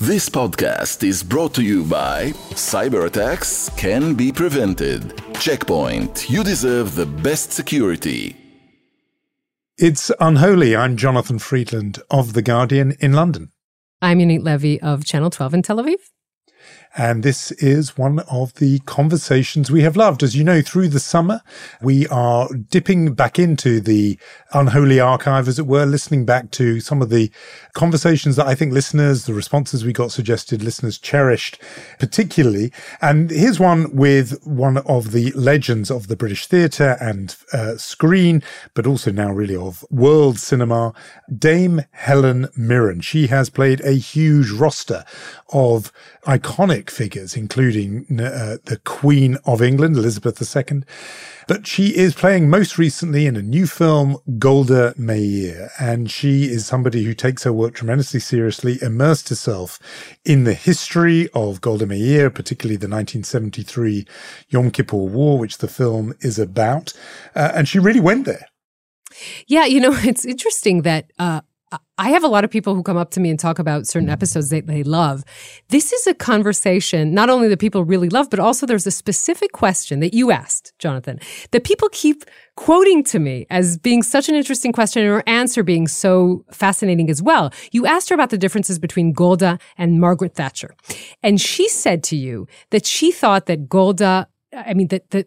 This podcast is brought to you by Cyber Attacks Can Be Prevented. Checkpoint. You deserve the best security. It's Unholy. I'm Jonathan Friedland of The Guardian in London. I'm Yunit Levy of Channel 12 in Tel Aviv. And this is one of the conversations we have loved. As you know, through the summer, we are dipping back into the unholy archive, as it were, listening back to some of the conversations that I think listeners, the responses we got suggested, listeners cherished particularly. And here's one with one of the legends of the British theatre and screen, but also now really of world cinema, Dame Helen Mirren. She has played a huge roster of iconic figures, including the Queen of England, Elizabeth II. But she is playing most recently in a new film, Golda Meir. And she is somebody who takes her work tremendously seriously, immersed herself in the history of Golda Meir, particularly the 1973 Yom Kippur War, which the film is about. And she really went there. Yeah, you know, it's interesting that I have a lot of people who come up to me and talk about certain episodes that they love. This is a conversation not only that people really love, but also there's a specific question that you asked, Jonathan, that people keep quoting to me as being such an interesting question and her answer being so fascinating as well. You asked her about the differences between Golda and Margaret Thatcher. And she said to you that she thought that Golda,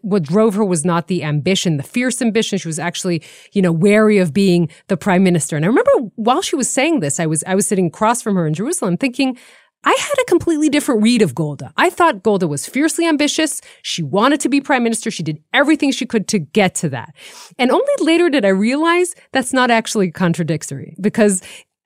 what drove her was not the ambition, the fierce ambition. She was actually, wary of being the prime minister. And I remember while she was saying this, I was sitting across from her in Jerusalem thinking, I had a completely different read of Golda. I thought Golda was fiercely ambitious. She wanted to be prime minister. She did everything she could to get to that. And only later did I realize that's not actually contradictory, because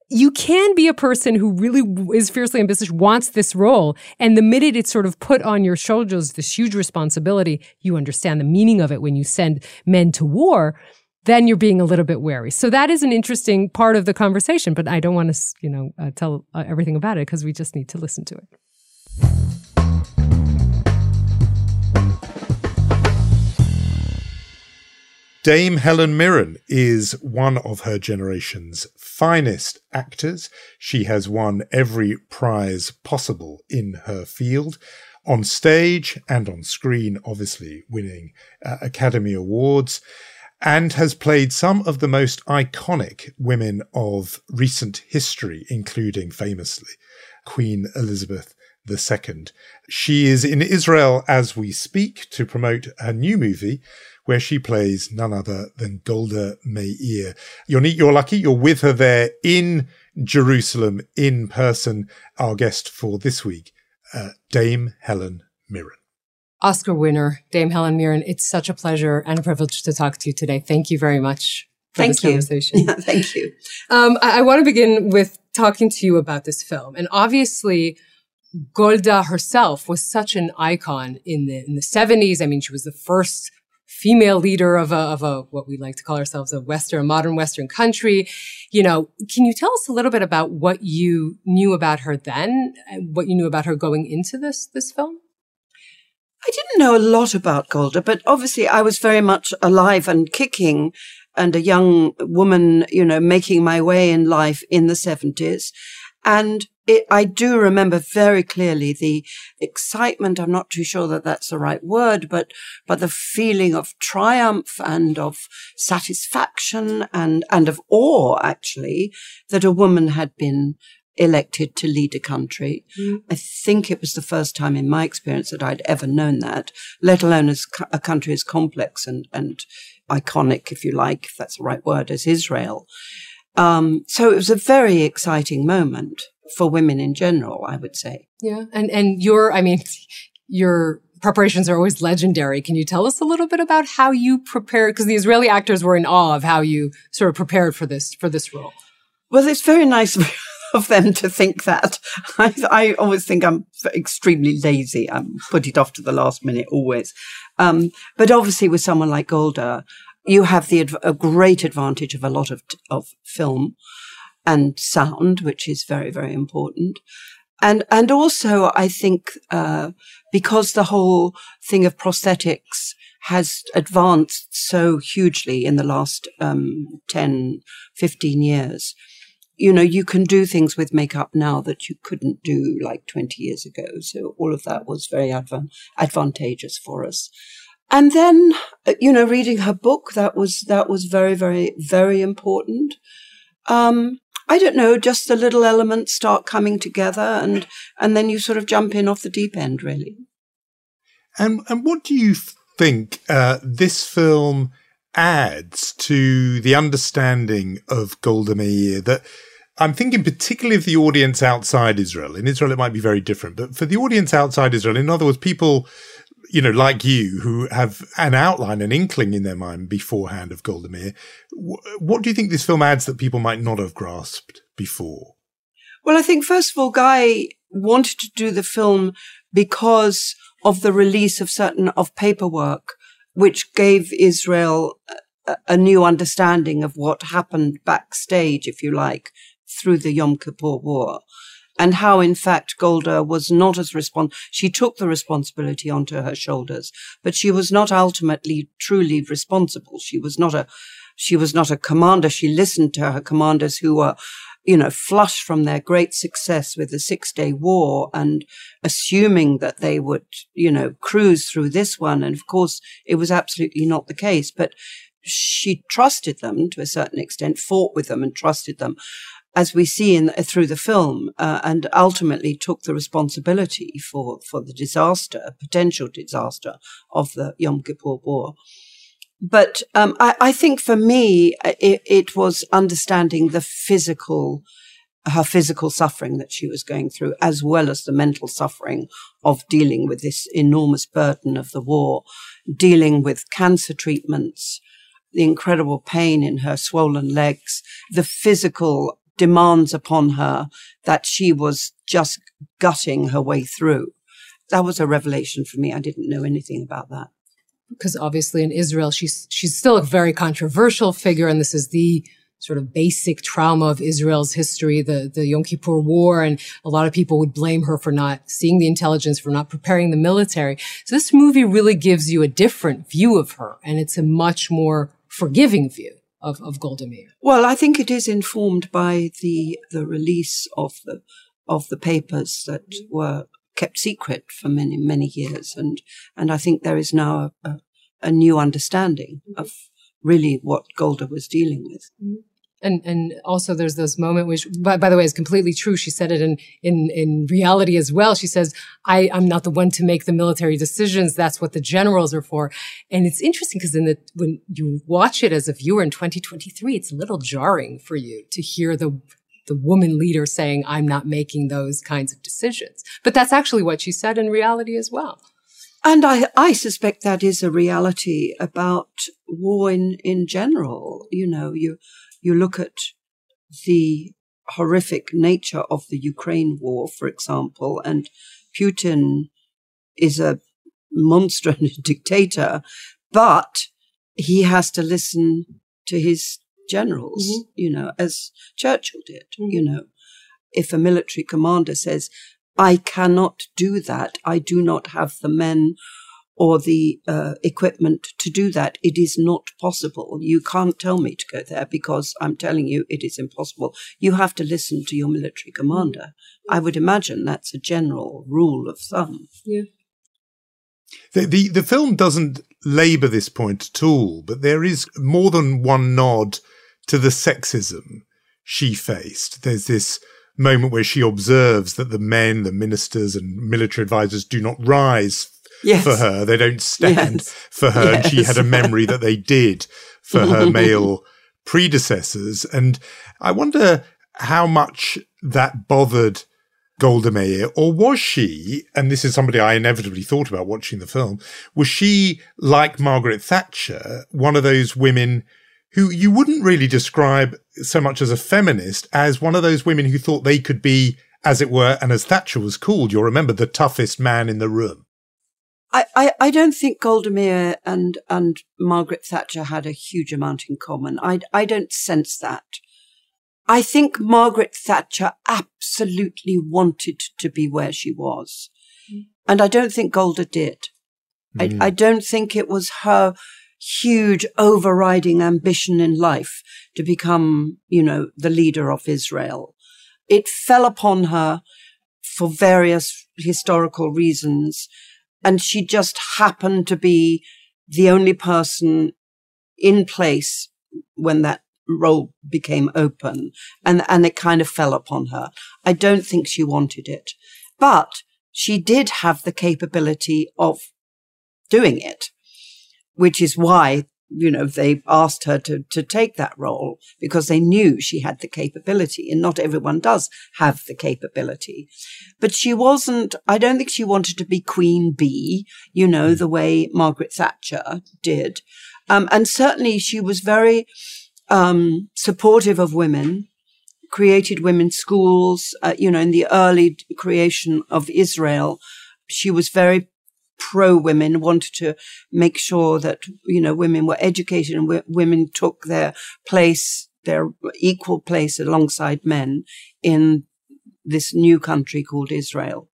you can be a person who really is fiercely ambitious, wants this role, and the minute it's sort of put on your shoulders, this huge responsibility, you understand the meaning of it when you send men to war, then you're being a little bit wary. So that is an interesting part of the conversation, but I don't want to, tell everything about it because we just need to listen to it. Dame Helen Mirren is one of her generation's finest actors. She has won every prize possible in her field, on stage and on screen, obviously winning Academy Awards, and has played some of the most iconic women of recent history, including famously Queen Elizabeth II. She is in Israel as we speak to promote her new movie, where she plays none other than Golda Meir. Yonit, you're lucky. You're with her there in Jerusalem in person. Our guest for this week, Dame Helen Mirren. Oscar winner, Dame Helen Mirren. It's such a pleasure and a privilege to talk to you today. Thank you very much for this conversation. Yeah, thank you. I want to begin with talking to you about this film. And obviously, Golda herself was such an icon in the 70s. I mean, she was the first female leader of a what we like to call ourselves a modern Western country. Can you tell us a little bit about what you knew about her then, and what you knew about her going into this film? I didn't know a lot about Golda, but obviously I was very much alive and kicking and a young woman, making my way in life in the 70s. And I do remember very clearly the excitement. I'm not too sure that that's the right word, but the feeling of triumph and of satisfaction and of awe, actually, that a woman had been elected to lead a country. Mm. I think it was the first time in my experience that I'd ever known that, let alone as a country as complex and iconic, if you like, if that's the right word, as Israel. So it was a very exciting moment for women in general, I would say. Yeah. And your preparations are always legendary. Can you tell us a little bit about how you prepared? Because the Israeli actors were in awe of how you sort of prepared for this role. Well, it's very nice of them to think that. I always think I'm extremely lazy. I put it off to the last minute always. But obviously with someone like Golda, you have a great advantage of a lot of film and sound, which is very, very important. And also, I think, because the whole thing of prosthetics has advanced so hugely in the last 10, 15 years, you know, you can do things with makeup now that you couldn't do like 20 years ago. So all of that was very advantageous for us. And then, you know, reading her book, that was very, very, very important. I don't know, just the little elements start coming together, and then you sort of jump in off the deep end, really. And what do you think this film adds to the understanding of Golda Meir? That I'm thinking particularly of the audience outside Israel. In Israel, it might be very different, but for the audience outside Israel, in other words, people, you know, like you, who have an outline, an inkling in their mind beforehand of Golda Meir, what do you think this film adds that people might not have grasped before? Well, I think, first of all, Guy wanted to do the film because of the release of paperwork, which gave Israel a new understanding of what happened backstage, if you like, through the Yom Kippur War. And how, in fact, Golda was not as responsible. She took the responsibility onto her shoulders, but she was not ultimately truly responsible. She was not a commander. She listened to her commanders, who were, you know, flushed from their great success with the 6 Day War and assuming that they would, you know, cruise through this one. And of course, it was absolutely not the case, but she trusted them to a certain extent, fought with them and trusted them, as we see through the film, and ultimately took the responsibility for the disaster, potential disaster of the Yom Kippur War. But I think for me, it was understanding her physical suffering that she was going through, as well as the mental suffering of dealing with this enormous burden of the war, dealing with cancer treatments, the incredible pain in her swollen legs, the physical demands upon her that she was just gutting her way through. That was a revelation for me. I didn't know anything about that. Because obviously in Israel, she's still a very controversial figure, and this is the sort of basic trauma of Israel's history, the Yom Kippur War, and a lot of people would blame her for not seeing the intelligence, for not preparing the military. So this movie really gives you a different view of her, and it's a much more forgiving view of Golda Meir. Well, I think it is informed by the release of the papers that were kept secret for many, many years. And I think there is now a new understanding of really what Golda was dealing with. And also there's this moment which, by the way, is completely true. She said it in reality as well. She says, I'm not the one to make the military decisions. That's what the generals are for. And it's interesting because when you watch it as a viewer in 2023, it's a little jarring for you to hear the woman leader saying, I'm not making those kinds of decisions. But that's actually what she said in reality as well. And I suspect that is a reality about war in general. You know, you look at the horrific nature of the Ukraine war, for example, and Putin is a monster and a dictator, but he has to listen to his generals, mm-hmm. you know, as Churchill did, mm-hmm. you know. If a military commander says, I cannot do that, I do not have the men or the equipment to do that. It is not possible. You can't tell me to go there because I'm telling you it is impossible. You have to listen to your military commander. I would imagine that's a general rule of thumb. Yeah. The film doesn't labour this point at all, but there is more than one nod to the sexism she faced. There's this moment where she observes that the men, the ministers and military advisors do not rise yes. for her. They don't stand yes. for her. Yes. And she had a memory that they did for her male predecessors. And I wonder how much that bothered Golda Meir, or was she, and this is somebody I inevitably thought about watching the film, was she, like Margaret Thatcher, one of those women who you wouldn't really describe so much as a feminist, as one of those women who thought they could be, as it were, and as Thatcher was called, you'll remember, the toughest man in the room? I don't think Golda Meir and Margaret Thatcher had a huge amount in common. I don't sense that. I think Margaret Thatcher absolutely wanted to be where she was. Mm. And I don't think Golda did. I don't think it was her. huge overriding ambition in life to become, you know, the leader of Israel. It fell upon her for various historical reasons, and she just happened to be the only person in place when that role became open, and it kind of fell upon her. I don't think she wanted it, but she did have the capability of doing it, which is why, you know, they asked her to take that role, because they knew she had the capability, and not everyone does have the capability. But she wasn't, I don't think she wanted to be Queen Bee, you know, the way Margaret Thatcher did. And certainly she was very supportive of women, created women's schools, you know, in the early creation of Israel. She was very pro-women, wanted to make sure that, you know, women were educated and women took their place, their equal place alongside men in this new country called Israel.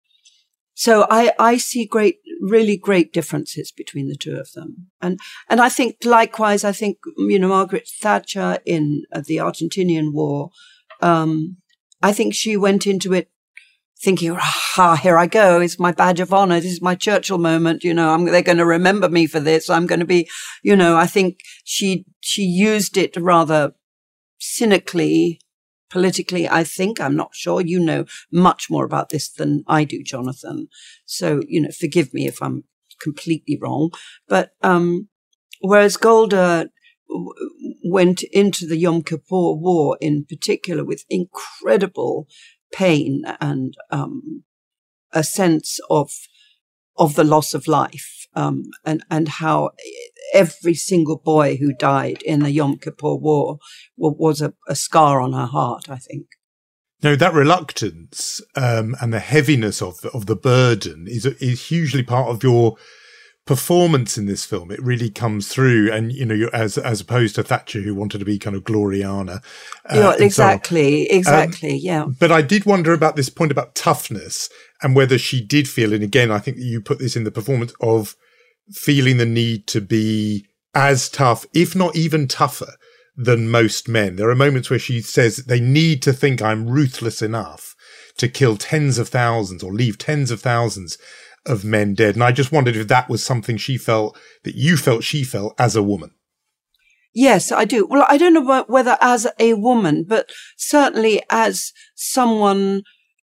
So I see great, really great differences between the two of them. And I think likewise, I think, you know, Margaret Thatcher in the Argentinian War, I think she went into it thinking, ah, here I go. It's my badge of honor. This is my Churchill moment. You know, they're going to remember me for this. I'm going to be, you know, I think she used it rather cynically, politically, I think. I'm not sure. You know much more about this than I do, Jonathan. So, you know, forgive me if I'm completely wrong. But, whereas Golda went into the Yom Kippur War in particular with incredible pain and a sense of the loss of life, and how every single boy who died in the Yom Kippur War was a scar on her heart, I think. No, that reluctance and the heaviness of the burden is hugely part of your performance in this film. It really comes through, and you know, you're, as opposed to Thatcher, who wanted to be kind of Gloriana. Yeah. But I did wonder about this point about toughness and whether she did feel, and again, I think that you put this in the performance, of feeling the need to be as tough, if not even tougher, than most men. There are moments where she says they need to think I'm ruthless enough to kill tens of thousands or leave tens of thousands of men dead. And I just wondered if that was something she felt, that you felt she felt as a woman. Yes, I do. Well, I don't know whether as a woman, but certainly as someone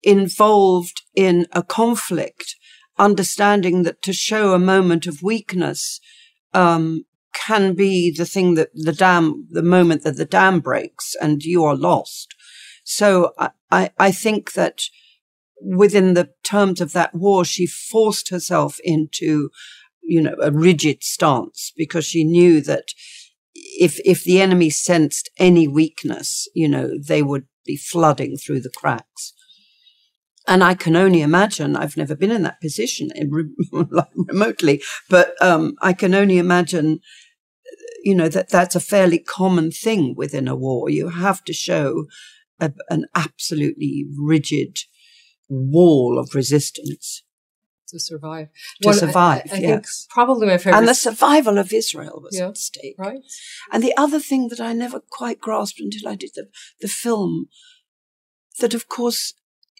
involved in a conflict, understanding that to show a moment of weakness can be the thing that the moment that the dam breaks and you are lost. So I think that within the terms of that war, she forced herself into, you know, a rigid stance, because she knew that if the enemy sensed any weakness, you know, they would be flooding through the cracks. And I can only imagine, I've never been in that position remotely, but I can only imagine, you know, that's a fairly common thing within a war. You have to show an absolutely rigid wall of resistance to survive. I yes. Think probably my favorite, and the survival of Israel was at stake. Right. And the other thing that I never quite grasped until I did the film, that of course,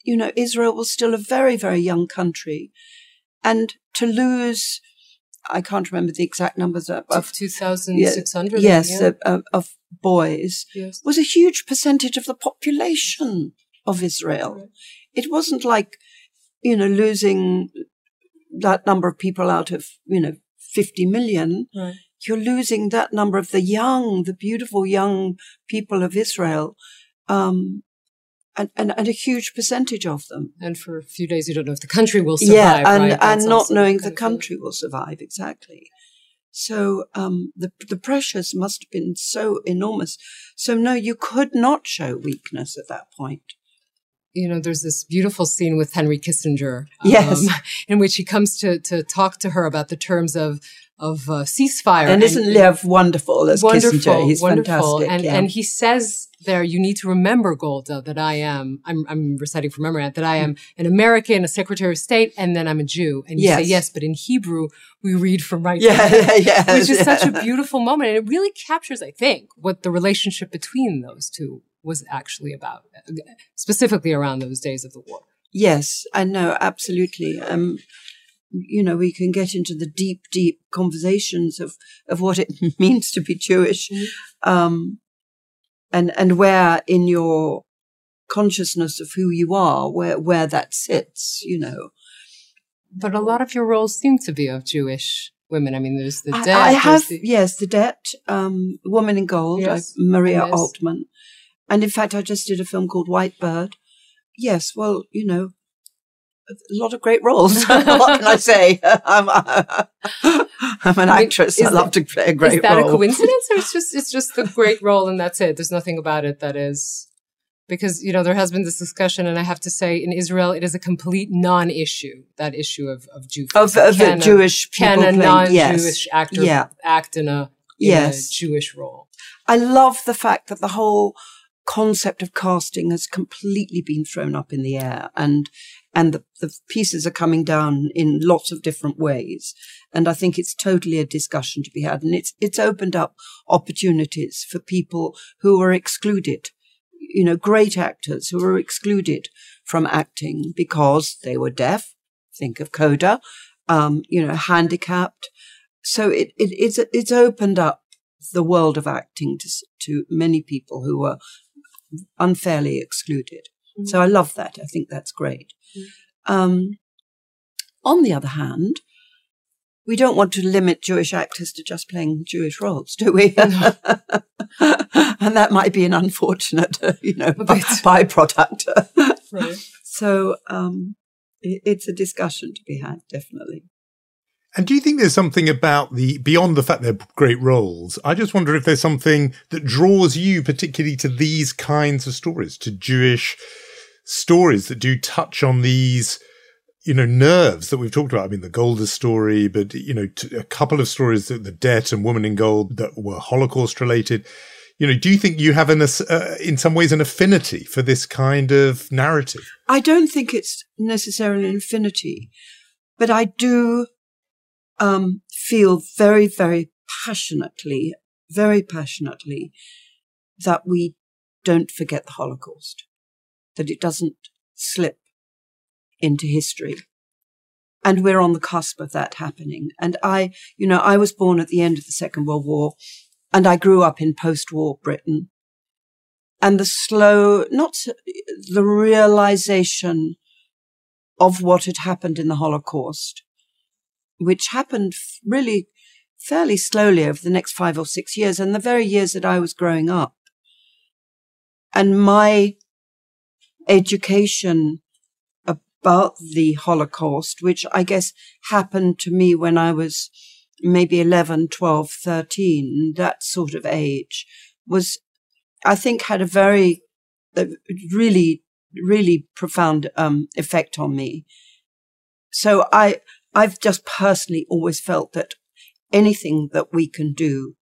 you know, Israel was still a very, very young country, and to lose, I can't remember the exact numbers of 2,600. Yes, of boys was a huge percentage of the population of Israel. Right. It wasn't like, you know, losing that number of people out of, you know, 50 million. Right. You're losing that number of the young, the beautiful young people of Israel, and a huge percentage of them. And for a few days, you don't know if the country will survive. Yeah, and not knowing the country will survive, exactly. So the pressures must have been so enormous. So no, you could not show weakness at that point. You know, there's this beautiful scene with Henry Kissinger, in which he comes to talk to her about the terms of ceasefire. And isn't Lev wonderful as Kissinger? He's wonderful. Fantastic. And he says there, you need to remember, Golda, that I'm reciting from memory, that I am an American, a Secretary of State, and then I'm a Jew. And you say, yes, but in Hebrew, we read from right to left. It's just such a beautiful moment. And it really captures, I think, what the relationship between those two was actually about, specifically around those days of the war. Yes, I know, absolutely. You know, we can get into the deep, deep conversations of what it means to be Jewish, and where in your consciousness of who you are, where that sits, you know. But a lot of your roles seem to be of Jewish women. I mean, there's The Debt. The Debt, Woman in Gold, Maria Altmann. And in fact, I just did a film called White Bird. Yes, well, you know, a lot of great roles. What can I say? I'm an actress. I love to play a great role. Is that a coincidence, or it's just the great role and that's it? There's nothing about it that is, because, you know, there has been this discussion, and I have to say, in Israel, it is a complete non-issue, that issue of Jew. Can Jewish people can a non-Jewish actor act in a Jewish role? I love the fact that the whole concept of casting has completely been thrown up in the air, and the pieces are coming down in lots of different ways. And I think it's totally a discussion to be had. And it's opened up opportunities for people who are excluded, you know, great actors who were excluded from acting because they were deaf. Think of CODA, you know, handicapped. So it's opened up the world of acting to many people who were unfairly excluded. Mm-hmm. So I love that. I think that's great. Mm-hmm. On the other hand, we don't want to limit Jewish actors to just playing Jewish roles, do we? No. And that might be an unfortunate, you know, byproduct. Right. So it's a discussion to be had, definitely. And do you think there's something about beyond the fact they're great roles, I just wonder if there's something that draws you particularly to these kinds of stories, to Jewish stories that do touch on these, you know, nerves that we've talked about. I mean, the Golda story, but, you know, a couple of stories, The Debt and Woman in Gold, that were Holocaust related. You know, do you think you have in some ways an affinity for this kind of narrative? I don't think it's necessarily an affinity, but I do feel very, very passionately that we don't forget the Holocaust, that it doesn't slip into history. And we're on the cusp of that happening. And I was born at the end of the Second World War, and I grew up in post-war Britain. And the realization of what had happened in the Holocaust, which happened really fairly slowly over the next 5 or 6 years, and the very years that I was growing up. And my education about the Holocaust, which I guess happened to me when I was maybe 11, 12, 13, that sort of age, was, I think, had a really, really profound effect on me. So I've just personally always felt that anything that we can do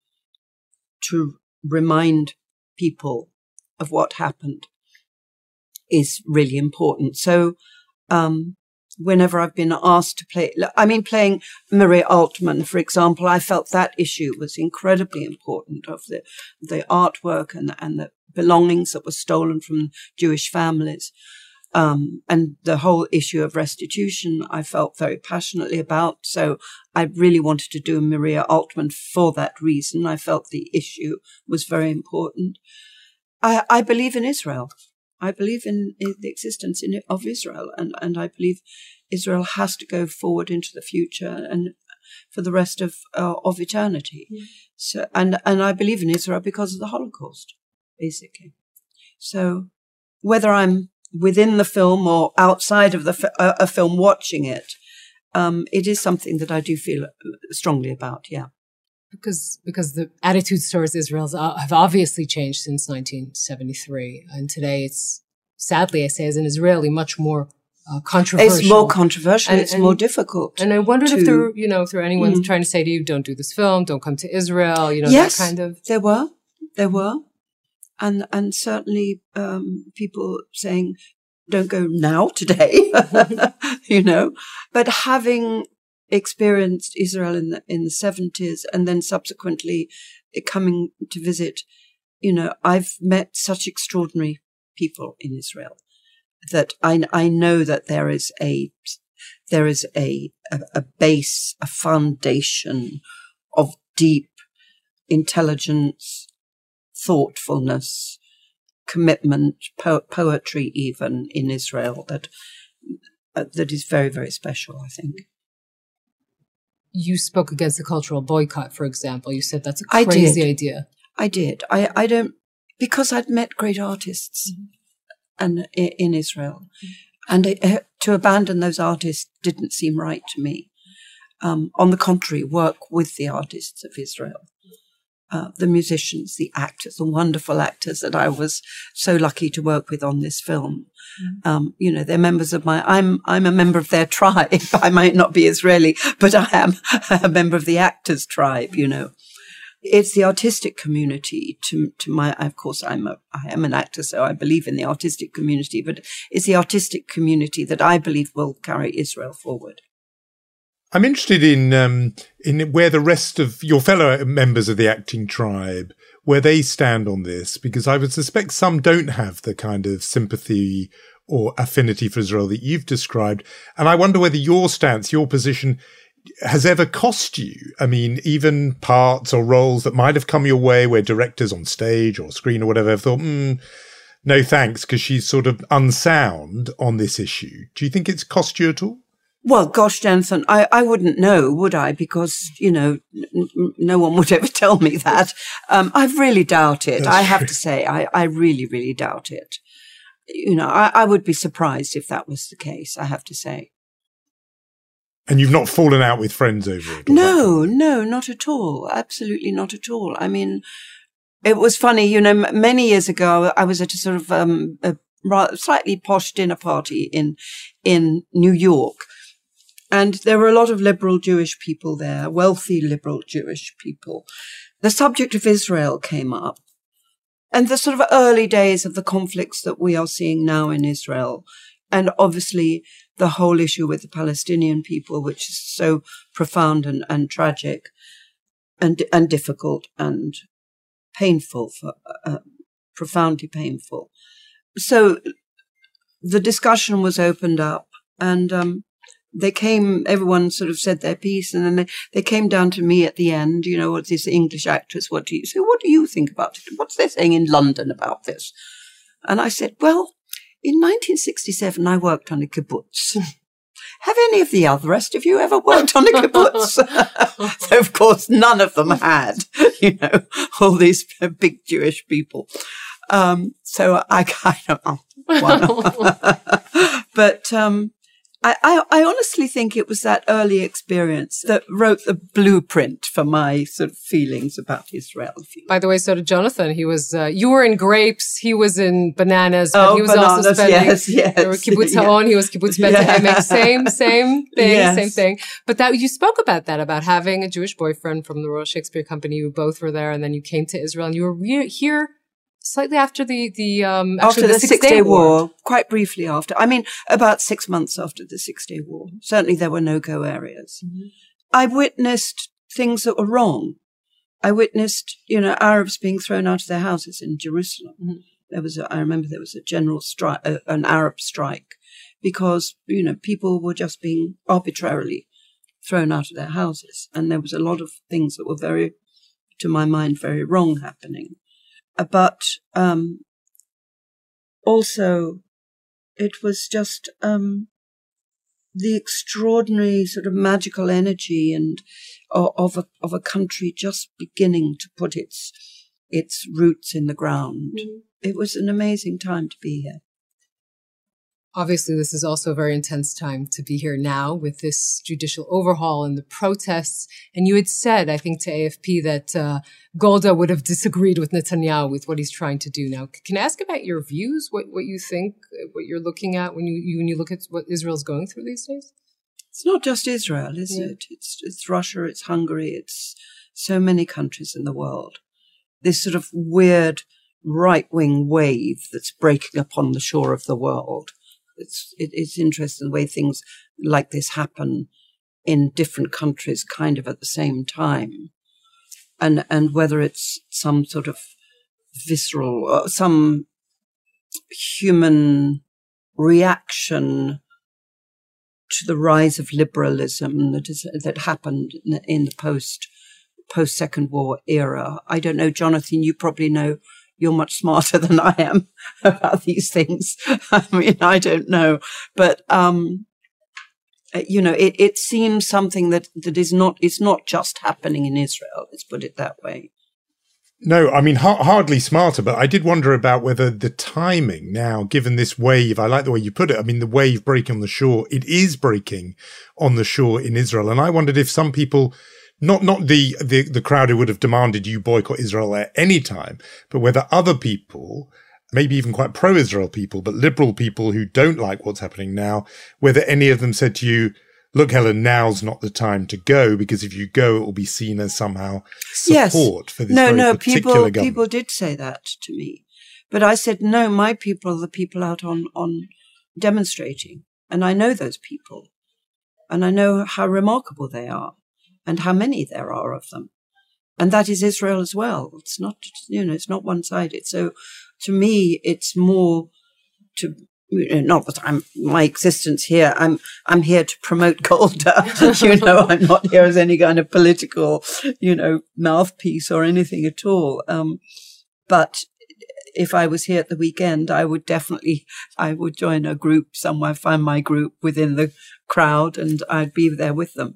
to remind people of what happened is really important. So whenever I've been asked to play, I mean, playing Maria Altmann, for example, I felt that issue was incredibly important, of the artwork and the belongings that were stolen from Jewish families. And the whole issue of restitution, I felt very passionately about. So I really wanted to do Maria Altmann for that reason. I felt the issue was very important. I believe in Israel. I believe in the existence of Israel. And I believe Israel has to go forward into the future and for the rest of eternity. Yeah. So, and I believe in Israel because of the Holocaust, basically. So whether I'm within the film or outside of a film watching it, it is something that I do feel strongly about, yeah. Because the attitudes towards Israel have obviously changed since 1973, and today it's, sadly I say as an Israeli, much more controversial. It's more controversial. It's more difficult. And I wondered if there, if there were anyone trying to say to you, "Don't do this film. Don't come to Israel." Yes, that kind of. There were, and certainly people saying, "Don't go now today," But having experienced Israel in the 70s, and then subsequently coming to visit, I've met such extraordinary people in Israel. That I know that there is a base, a foundation of deep intelligence, thoughtfulness, commitment, poetry even in Israel that is very, very special, I think. You spoke against the cultural boycott, for example. You said that's a crazy idea. I did. I don't, because I'd met great artists. Mm-hmm. And in Israel, and to abandon those artists didn't seem right to me. On the contrary, work with the artists of Israel, the musicians, the actors, the wonderful actors that I was so lucky to work with on this film. They're members of I'm a member of their tribe. I might not be Israeli, but I am a member of the actors' tribe. It's the artistic community of course, I am an actor, so I believe in the artistic community, but it's the artistic community that I believe will carry Israel forward. I'm interested in where the rest of your fellow members of the acting tribe, where they stand on this, because I would suspect some don't have the kind of sympathy or affinity for Israel that you've described. And I wonder whether your stance, your position, has ever cost you, even parts or roles that might have come your way where directors on stage or screen or whatever have thought, no thanks, because she's sort of unsound on this issue. Do you think it's cost you at all? Well, gosh, Jonathan, I wouldn't know, would I? Because, no one would ever tell me that. I really doubt it. That's true. Have to say, I really, really doubt it. I would be surprised if that was the case, I have to say. And you've not fallen out with friends over it? No, not at all. Absolutely not at all. It was funny, many years ago, I was at a sort of a slightly posh dinner party in New York. And there were a lot of liberal Jewish people there, wealthy liberal Jewish people. The subject of Israel came up. And the sort of early days of the conflicts that we are seeing now in Israel. And obviously, the whole issue with the Palestinian people, which is so profound and tragic and difficult and painful, profoundly painful. So the discussion was opened up and everyone sort of said their piece, and then they came down to me at the end, this English actress, what do you think about it? What's they saying in London about this? And I said, well, in 1967, I worked on a kibbutz. Have any of the rest of you ever worked on a kibbutz? So, of course, none of them had, all these big Jewish people. So I kind of, but I honestly think it was that early experience that wrote the blueprint for my sort of feelings about Israel. By the way, so did Jonathan. He was, you were in grapes, he was in bananas, but he was bananas, also spending, there were kibbutz ha'on, he was kibbutz bet ha'emek, same thing. But that you spoke about that, about having a Jewish boyfriend from the Royal Shakespeare Company, you both were there, and then you came to Israel, and you were here slightly after the 6 Day War, quite briefly after. About 6 months after the 6 Day War. Certainly there were no-go areas. Mm-hmm. I witnessed things that were wrong. I witnessed, Arabs being thrown out of their houses in Jerusalem. Mm-hmm. I remember there was a general strike, an Arab strike, because, people were just being arbitrarily thrown out of their houses. And there was a lot of things that were very, to my mind, very wrong happening. But also, it was just the extraordinary sort of magical energy and of a country just beginning to put its roots in the ground. Mm-hmm. It was an amazing time to be here. Obviously, this is also a very intense time to be here now with this judicial overhaul and the protests. And you had said, I think, to AFP that Golda would have disagreed with Netanyahu with what he's trying to do now. Can I ask about your views, what you think, what you're looking at when you look at what Israel's going through these days? It's not just Israel, is it? It's Russia, it's Hungary, it's so many countries in the world. This sort of weird right-wing wave that's breaking upon the shore of the world. It's interesting the way things like this happen in different countries kind of at the same time. And whether it's some sort of visceral, or some human reaction to the rise of liberalism that happened in the post-Second War era. I don't know, Jonathan, you probably know. You're much smarter than I am about these things. I mean, I don't know. But, you know, it seems something that is not, it's not just happening in Israel. Let's put it that way. No, I mean, hardly smarter, but I did wonder about whether the timing now, given this wave, I like the way you put it. I mean, the wave breaking on the shore, it is breaking on the shore in Israel. And I wondered if some people, Not the crowd who would have demanded you boycott Israel at any time, but whether other people, maybe even quite pro-Israel people, but liberal people who don't like what's happening now, whether any of them said to you, look, Helen, now's not the time to go, because if you go, it will be seen as somehow support for this particular government. People did say that to me. But I said, no, my people are the people out on demonstrating. And I know those people. And I know how remarkable they are. And how many there are of them. And that is Israel as well. It's not, you know, it's not one-sided. So to me, it's more to, you know, not that my existence here, I'm here to promote Golda. You know, I'm not here as any kind of political, you know, mouthpiece or anything at all. But if I was here at the weekend, I would join a group somewhere, find my group within the crowd, and I'd be there with them.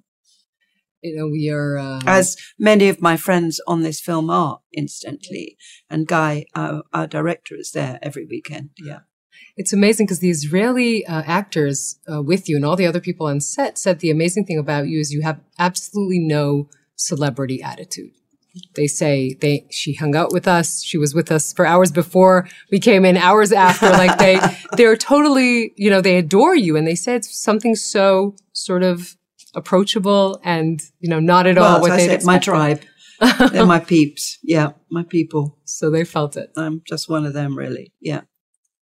You know, we are, as many of my friends on this film are, incidentally. And Guy, our director, is there every weekend. Yeah. It's amazing because the Israeli actors with you and all the other people on set said the amazing thing about you is you have absolutely no celebrity attitude. They say she hung out with us. She was with us for hours before we came in, hours after. Like they're totally, you know, they adore you. And they said something so sort of approachable and, you know, not at all what they said. My tribe. They're my peeps. Yeah, my people. So they felt it. I'm just one of them, really. Yeah.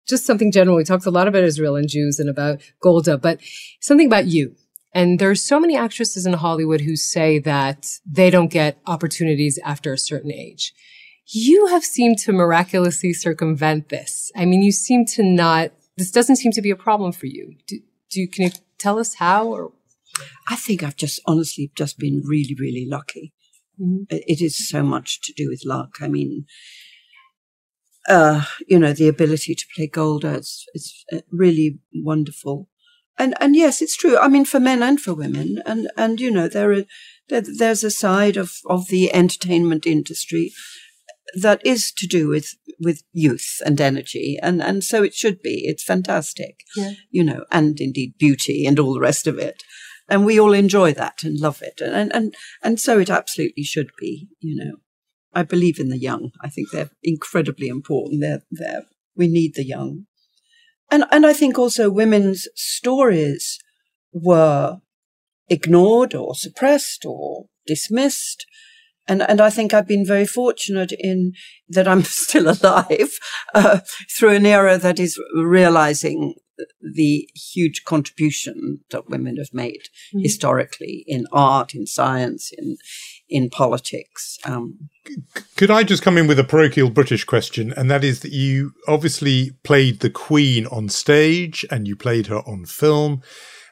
Just something general. We talked a lot about Israel and Jews and about Golda, but something about you. And there are so many actresses in Hollywood who say that they don't get opportunities after a certain age. You have seemed to miraculously circumvent this. I mean, you seem to not, this doesn't seem to be a problem for you. Can you tell us how, or? I think I've honestly just been really, really lucky. Mm-hmm. It is so much to do with luck. I mean, you know, the ability to play Golda is really wonderful. And yes, it's true. I mean, for men and for women. And you know, there's a side of the entertainment industry that is to do with youth and energy. And so it should be. It's fantastic, yeah. You know, and indeed beauty and all the rest of it. And we all enjoy that and love it. And so it absolutely should be, you know. I believe in the young. I think they're incredibly important. We need the young. And I think also women's stories were ignored or suppressed or dismissed. And I think I've been very fortunate in that I'm still alive through an era that is realizing the huge contribution that women have made mm-hmm. historically in art, in science, in politics. Could I just come in with a parochial British question? And that is that you obviously played the Queen on stage and you played her on film.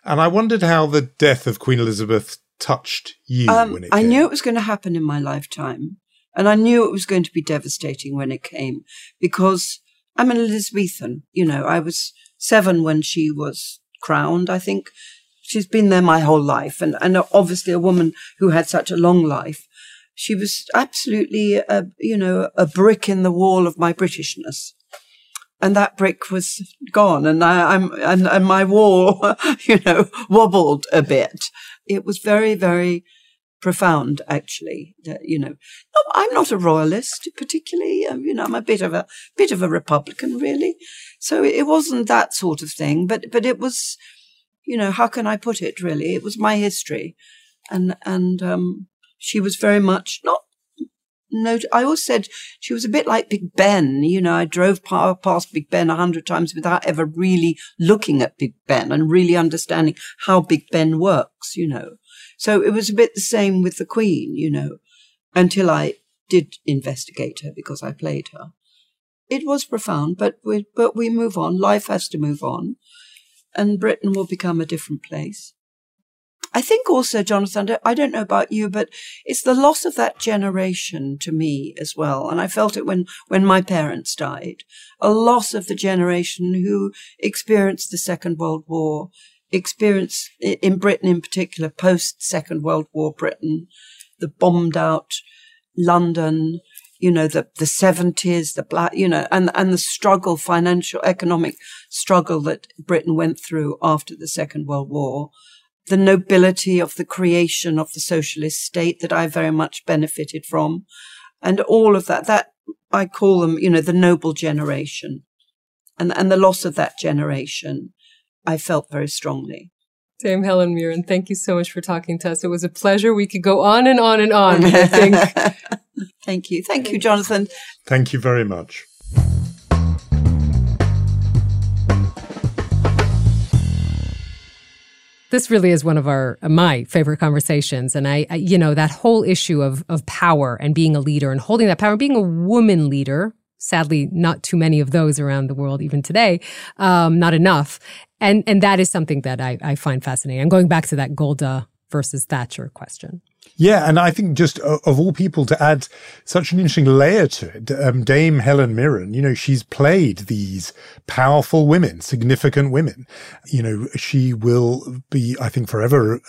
And I wondered how the death of Queen Elizabeth touched you when it came. I knew it was going to happen in my lifetime. And I knew it was going to be devastating when it came because I'm an Elizabethan. You know, I was 7 when she was crowned, I think. She's been there my whole life. And obviously a woman who had such a long life, she was absolutely, a brick in the wall of my Britishness. and that brick was gone, and I'm and my wall, you know, wobbled a bit. It was very, very profound, actually. You know, I'm not a royalist particularly. You know, I'm a bit of a Republican, really. So it wasn't that sort of thing, but it was, you know, how can I put it? Really, it was my history, and she was very much not. No, I always said she was a bit like Big Ben. You know, I drove past Big Ben 100 times without ever really looking at Big Ben and really understanding how Big Ben works, you know. So it was a bit the same with the Queen, you know, until I did investigate her because I played her. It was profound, but we move on. Life has to move on, and Britain will become a different place. I think also, Jonathan, I don't know about you, but it's the loss of that generation to me as well. And I felt it when my parents died, a loss of the generation who experienced the Second World War, experienced in Britain in particular, post-Second World War Britain, the bombed out London, you know, the 70s, the black, you know, and the struggle, financial, economic struggle that Britain went through after the Second World War. The nobility of the creation of the socialist state that I very much benefited from, and all of that I call them, you know, the noble generation, and the loss of that generation I felt very strongly. Dame Helen Mirren, thank you so much for talking to us. It was a pleasure. We could go on and on and on, I think. Thank you. Thank you, Jonathan. Thank you very much. This really is one of my favorite conversations. And I you know, that whole issue of power and being a leader and holding that power, being a woman leader, sadly, not too many of those around the world even today, not enough. And that is something that I find fascinating. I'm going back to that Golda versus Thatcher question. Yeah, and I think just of all people to add such an interesting layer to it, Dame Helen Mirren, you know, she's played these powerful women, significant women. You know, she will be, I think, forever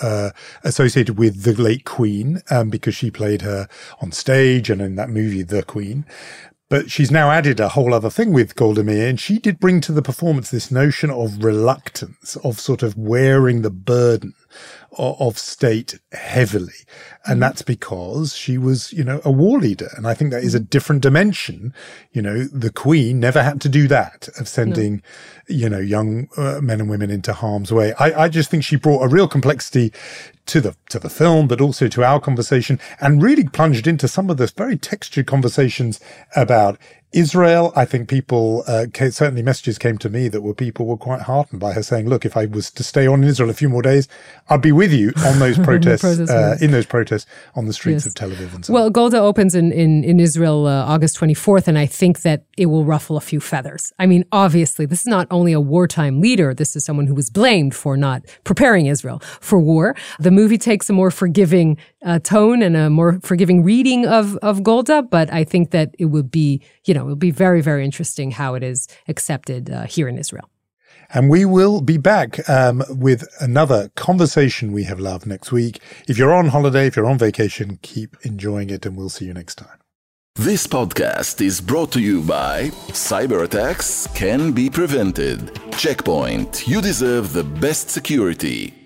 associated with the late Queen because she played her on stage and in that movie, The Queen. But she's now added a whole other thing with Golda Meir, and she did bring to the performance this notion of reluctance, of sort of wearing the burden of state heavily. And that's because she was, you know, a war leader. And I think that is a different dimension. You know, the Queen never had to do that of sending, you know, young men and women into harm's way. I just think she brought a real complexity to the film, but also to our conversation, and really plunged into some of the very textured conversations about Israel. I think people, certainly messages came to me that people were quite heartened by her saying, look, if I was to stay on in Israel a few more days, I'd be with you on those protests, in those protests on the streets of Tel Aviv. And so well, Golda opens in Israel August 24th, and I think that it will ruffle a few feathers. I mean, obviously, this is not only a wartime leader. This is someone who was blamed for not preparing Israel for war. The movie takes a more forgiving tone and a more forgiving reading of Golda, but I think that it would be, you know, it'll be very, very interesting how it is accepted here in Israel. And we will be back with another conversation we have loved next week. If you're on holiday, if you're on vacation, keep enjoying it, and we'll see you next time. This podcast is brought to you by Cyber Attacks Can Be Prevented. Checkpoint. You deserve the best security.